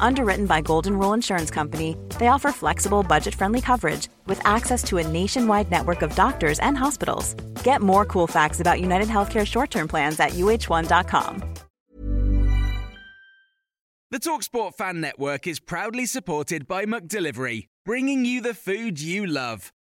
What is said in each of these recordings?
Underwritten by Golden Rule Insurance Company, they offer flexible, budget-friendly coverage with access to a nationwide network of doctors and hospitals. Get more cool facts about UnitedHealthcare short-term plans at uh1.com. The TalkSport Fan Network is proudly supported by McDelivery, bringing you the food you love.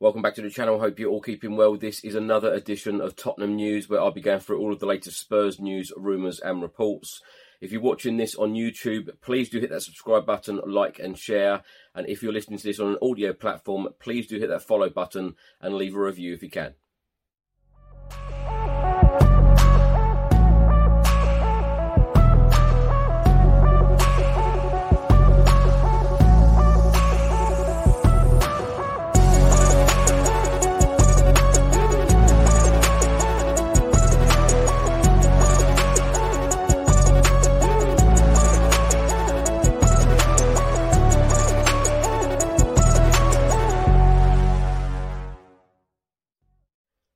Welcome back to the channel. Hope you're all keeping well. This is another edition of Tottenham News, where I'll be going through all of the latest Spurs news, rumours and reports. If you're watching this on YouTube, please do hit that subscribe button, like and share. And if you're listening to this on an audio platform, please do hit that follow button and leave a review if you can.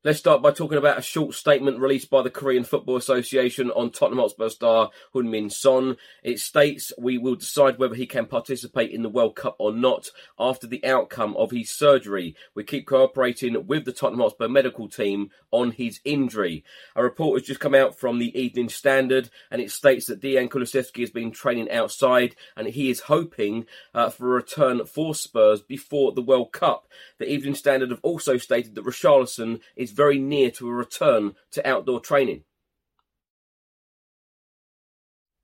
Let's start by talking about a short statement released by the Korean Football Association on Tottenham Hotspur star Heung-min Son. It states, "We will decide whether he can participate in the World Cup or not after the outcome of his surgery. We keep cooperating with the Tottenham Hotspur medical team on his injury." A report has just come out from the Evening Standard, and it states that Dejan Kulusevski has been training outside and he is hoping for a return for Spurs before the World Cup. The Evening Standard have also stated that Richarlison is very near to a return to outdoor training.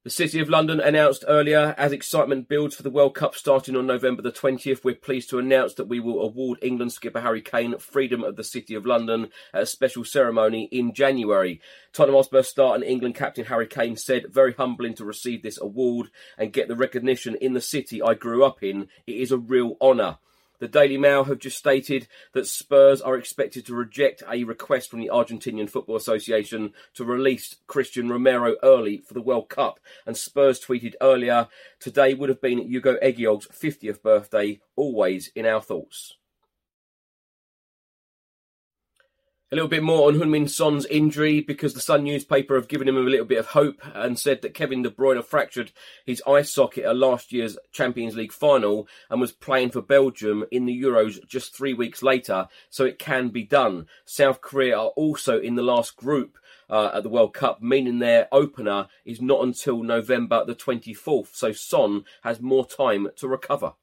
The City of London announced earlier, as excitement builds for the World Cup starting on November the 20th, we're pleased to announce that we will award England skipper Harry Kane freedom of the City of London at a special ceremony in January. Tottenham Hotspur star and England captain Harry Kane said, "Very humbling to receive this award and get the recognition in the city I grew up in. It is a real honour." The Daily Mail have just stated that Spurs are expected to reject a request from the Argentinian Football Association to release Cristian Romero early for the World Cup. And Spurs tweeted earlier, "Today would have been Ugo Ehiogu's 50th birthday, always in our thoughts." A little bit more on Heung-min Son's injury, because the Sun newspaper have given him a little bit of hope and said that Kevin De Bruyne fractured his eye socket at last year's Champions League final and was playing for Belgium in the Euros just 3 weeks later, so it can be done. South Korea are also in the last group at the World Cup, meaning their opener is not until November the 24th, so Son has more time to recover.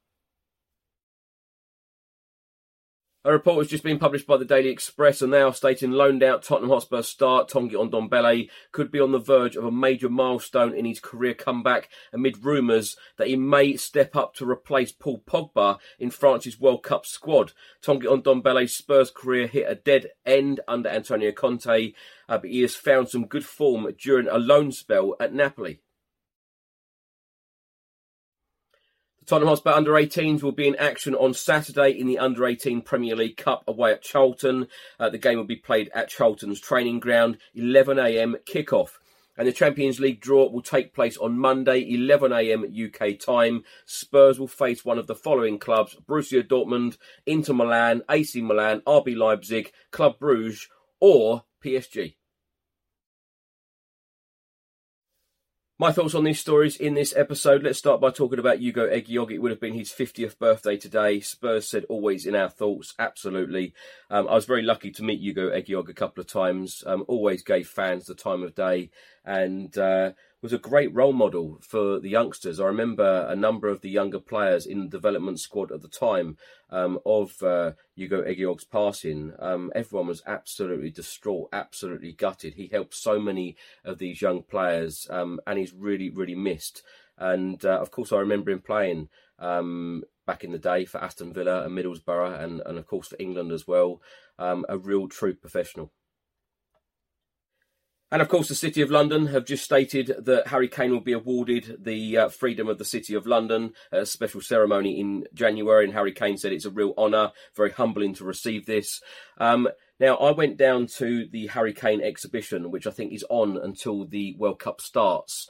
A report has just been published by the Daily Express, and they are stating loaned out Tottenham Hotspur star Tanguy Ndombele could be on the verge of a major milestone in his career comeback amid rumours that he may step up to replace Paul Pogba in France's World Cup squad. Tanguy Ndombele's Spurs career hit a dead end under Antonio Conte, but he has found some good form during a loan spell at Napoli. Tottenham Hotspur under-18s will be in action on Saturday in the under-18 Premier League Cup away at Charlton. The game will be played at Charlton's training ground, 11 a.m. kickoff. And the Champions League draw will take place on Monday, 11 a.m. UK time. Spurs will face one of the following clubs: Borussia Dortmund, Inter Milan, AC Milan, RB Leipzig, Club Brugge or PSG. My thoughts on these stories in this episode. Let's start by talking about Ugo Ehiogu. It would have been his 50th birthday today. Spurs said always in our thoughts. Absolutely. I was very lucky to meet Ugo Ehiogu a couple of times. Always gave fans the time of day and was a great role model for the youngsters. I remember a number of the younger players in the development squad at the time of Ugo Ehiogu's passing. Everyone was absolutely distraught, absolutely gutted. He helped so many of these young players and he's really, really missed. And of course, I remember him playing back in the day for Aston Villa and Middlesbrough and of course for England as well. A real true professional. And of course, the City of London have just stated that Harry Kane will be awarded the Freedom of the City of London at a special ceremony in January. And Harry Kane said it's a real honour, very humbling to receive this. Now, I went down to the Harry Kane exhibition, which I think is on until the World Cup starts.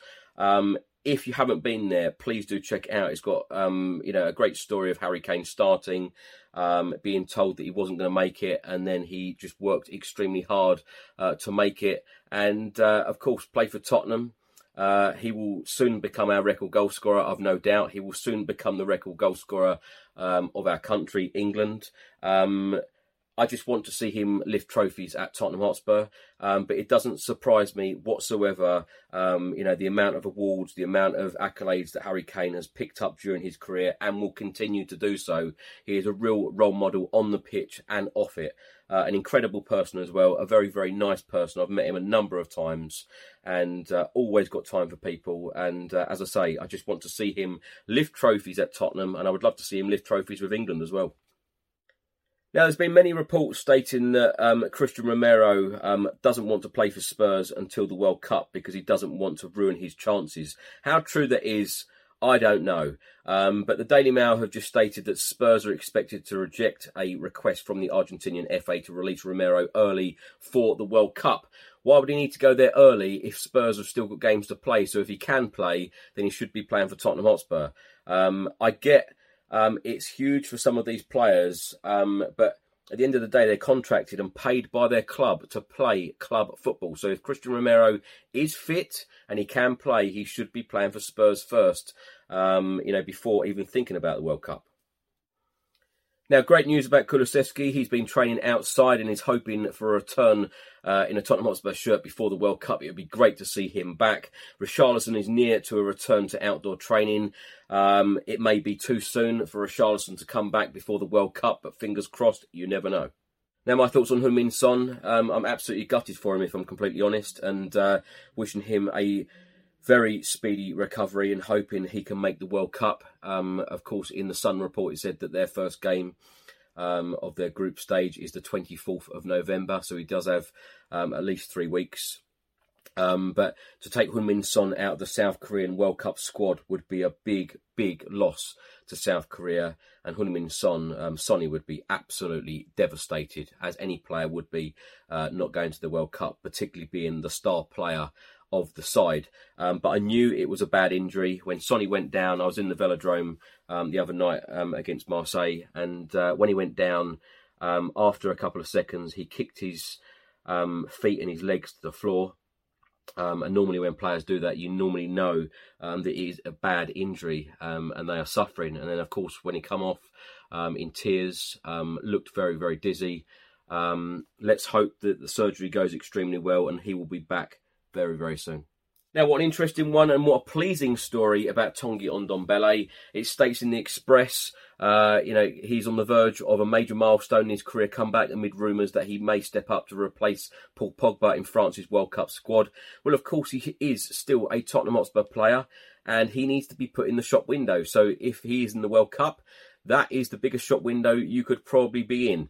If you haven't been there, please do check it out. It's got a great story of Harry Kane starting, being told that he wasn't going to make it, and then he just worked extremely hard to make it. And, of course, play for Tottenham. He will soon become our record goal scorer, I've no doubt. He will soon become the record goal scorer of our country, England. I just want to see him lift trophies at Tottenham Hotspur. But it doesn't surprise me whatsoever, the amount of awards, the amount of accolades that Harry Kane has picked up during his career and will continue to do so. He is a real role model on the pitch and off it. An incredible person as well, a very, very nice person. I've met him a number of times and always got time for people. And as I say, I just want to see him lift trophies at Tottenham and I would love to see him lift trophies with England as well. Now, there's been many reports stating that Cristian Romero doesn't want to play for Spurs until the World Cup because he doesn't want to ruin his chances. How true that is, I don't know. But the Daily Mail have just stated that Spurs are expected to reject a request from the Argentinian FA to release Romero early for the World Cup. Why would he need to go there early if Spurs have still got games to play? So if he can play, then he should be playing for Tottenham Hotspur. I get... it's huge for some of these players, but at the end of the day, they're contracted and paid by their club to play club football. So if Cristian Romero is fit and he can play, he should be playing for Spurs first, before even thinking about the World Cup. Now, great news about Kulusevski. He's been training outside and is hoping for a return in a Tottenham Hotspur shirt before the World Cup. It would be great to see him back. Richarlison is near to a return to outdoor training. It may be too soon for Richarlison to come back before the World Cup, but fingers crossed, you never know. Now, my thoughts on Heung-min Son. I'm absolutely gutted for him, if I'm completely honest, and wishing him a very speedy recovery and hoping he can make the World Cup. Of course, in the Sun report, it said that their first game of their group stage is the 24th of November. So he does have at least 3 weeks. But to take Heung-min Son out of the South Korean World Cup squad would be a big, big loss to South Korea. And Heung-min Son, Sonny would be absolutely devastated, as any player would be, not going to the World Cup, particularly being the star player of the side. But I knew it was a bad injury. When Sonny went down, I was in the Velodrome the other night against Marseille. And when he went down, after a couple of seconds, he kicked his feet and his legs to the floor. And normally when players do that, you normally know that it is a bad injury and they are suffering. And then, of course, when he come off in tears, looked very, very dizzy. Let's hope that the surgery goes extremely well and he will be back very, very soon. Now, what an interesting one and what a pleasing story about Tanguy Ndombele. It states in the Express, he's on the verge of a major milestone in his career comeback amid rumours that he may step up to replace Paul Pogba in France's World Cup squad. Well, of course, he is still a Tottenham Hotspur player and he needs to be put in the shop window. So if he is in the World Cup, that is the biggest shop window you could probably be in.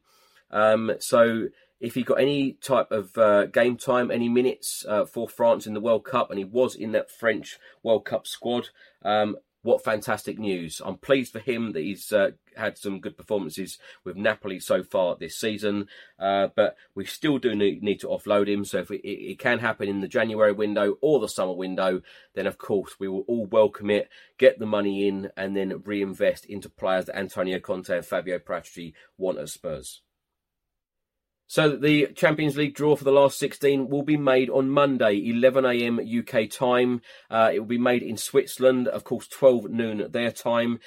So if he got any type of game time, any minutes for France in the World Cup, and he was in that French World Cup squad, what fantastic news. I'm pleased for him that he's had some good performances with Napoli so far this season, but we still do need to offload him. So if it can happen in the January window or the summer window, then of course we will all welcome it, get the money in, and then reinvest into players that Antonio Conte and Fabio Paratici want at Spurs. So the Champions League draw for the last 16 will be made on Monday, 11 a.m. UK time. It will be made in Switzerland, of course, 12 noon their time.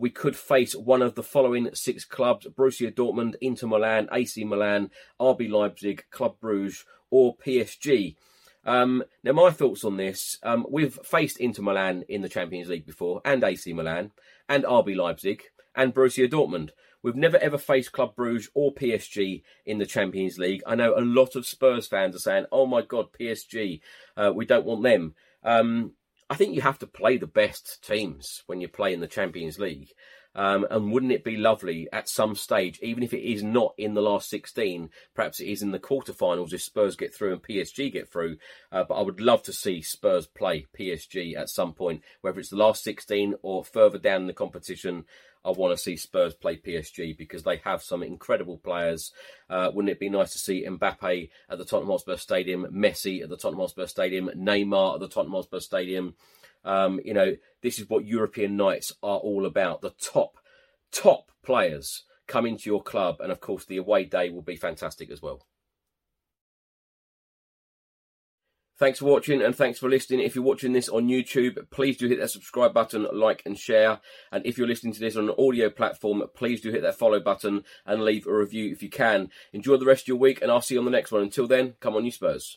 We could face one of the following six clubs: Borussia Dortmund, Inter Milan, AC Milan, RB Leipzig, Club Brugge or PSG. Now, my thoughts on this, we've faced Inter Milan in the Champions League before, and AC Milan, and RB Leipzig, and Borussia Dortmund. We've never, ever faced Club Brugge or PSG in the Champions League. I know a lot of Spurs fans are saying, oh, my God, PSG, we don't want them. I think you have to play the best teams when you play in the Champions League. And wouldn't it be lovely at some stage, even if it is not in the last 16, perhaps it is in the quarterfinals if Spurs get through and PSG get through. But I would love to see Spurs play PSG at some point, whether it's the last 16 or further down in the competition. I want to see Spurs play PSG because they have some incredible players. Wouldn't it be nice to see Mbappe at the Tottenham Hotspur Stadium, Messi at the Tottenham Hotspur Stadium, Neymar at the Tottenham Hotspur Stadium? You know, this is what European nights are all about. The top players come into your club. And of course, the away day will be fantastic as well. Thanks for watching and thanks for listening. If you're watching this on YouTube, please do hit that subscribe button, like and share. And if you're listening to this on an audio platform, please do hit that follow button and leave a review if you can. Enjoy the rest of your week and I'll see you on the next one. Until then, come on you Spurs.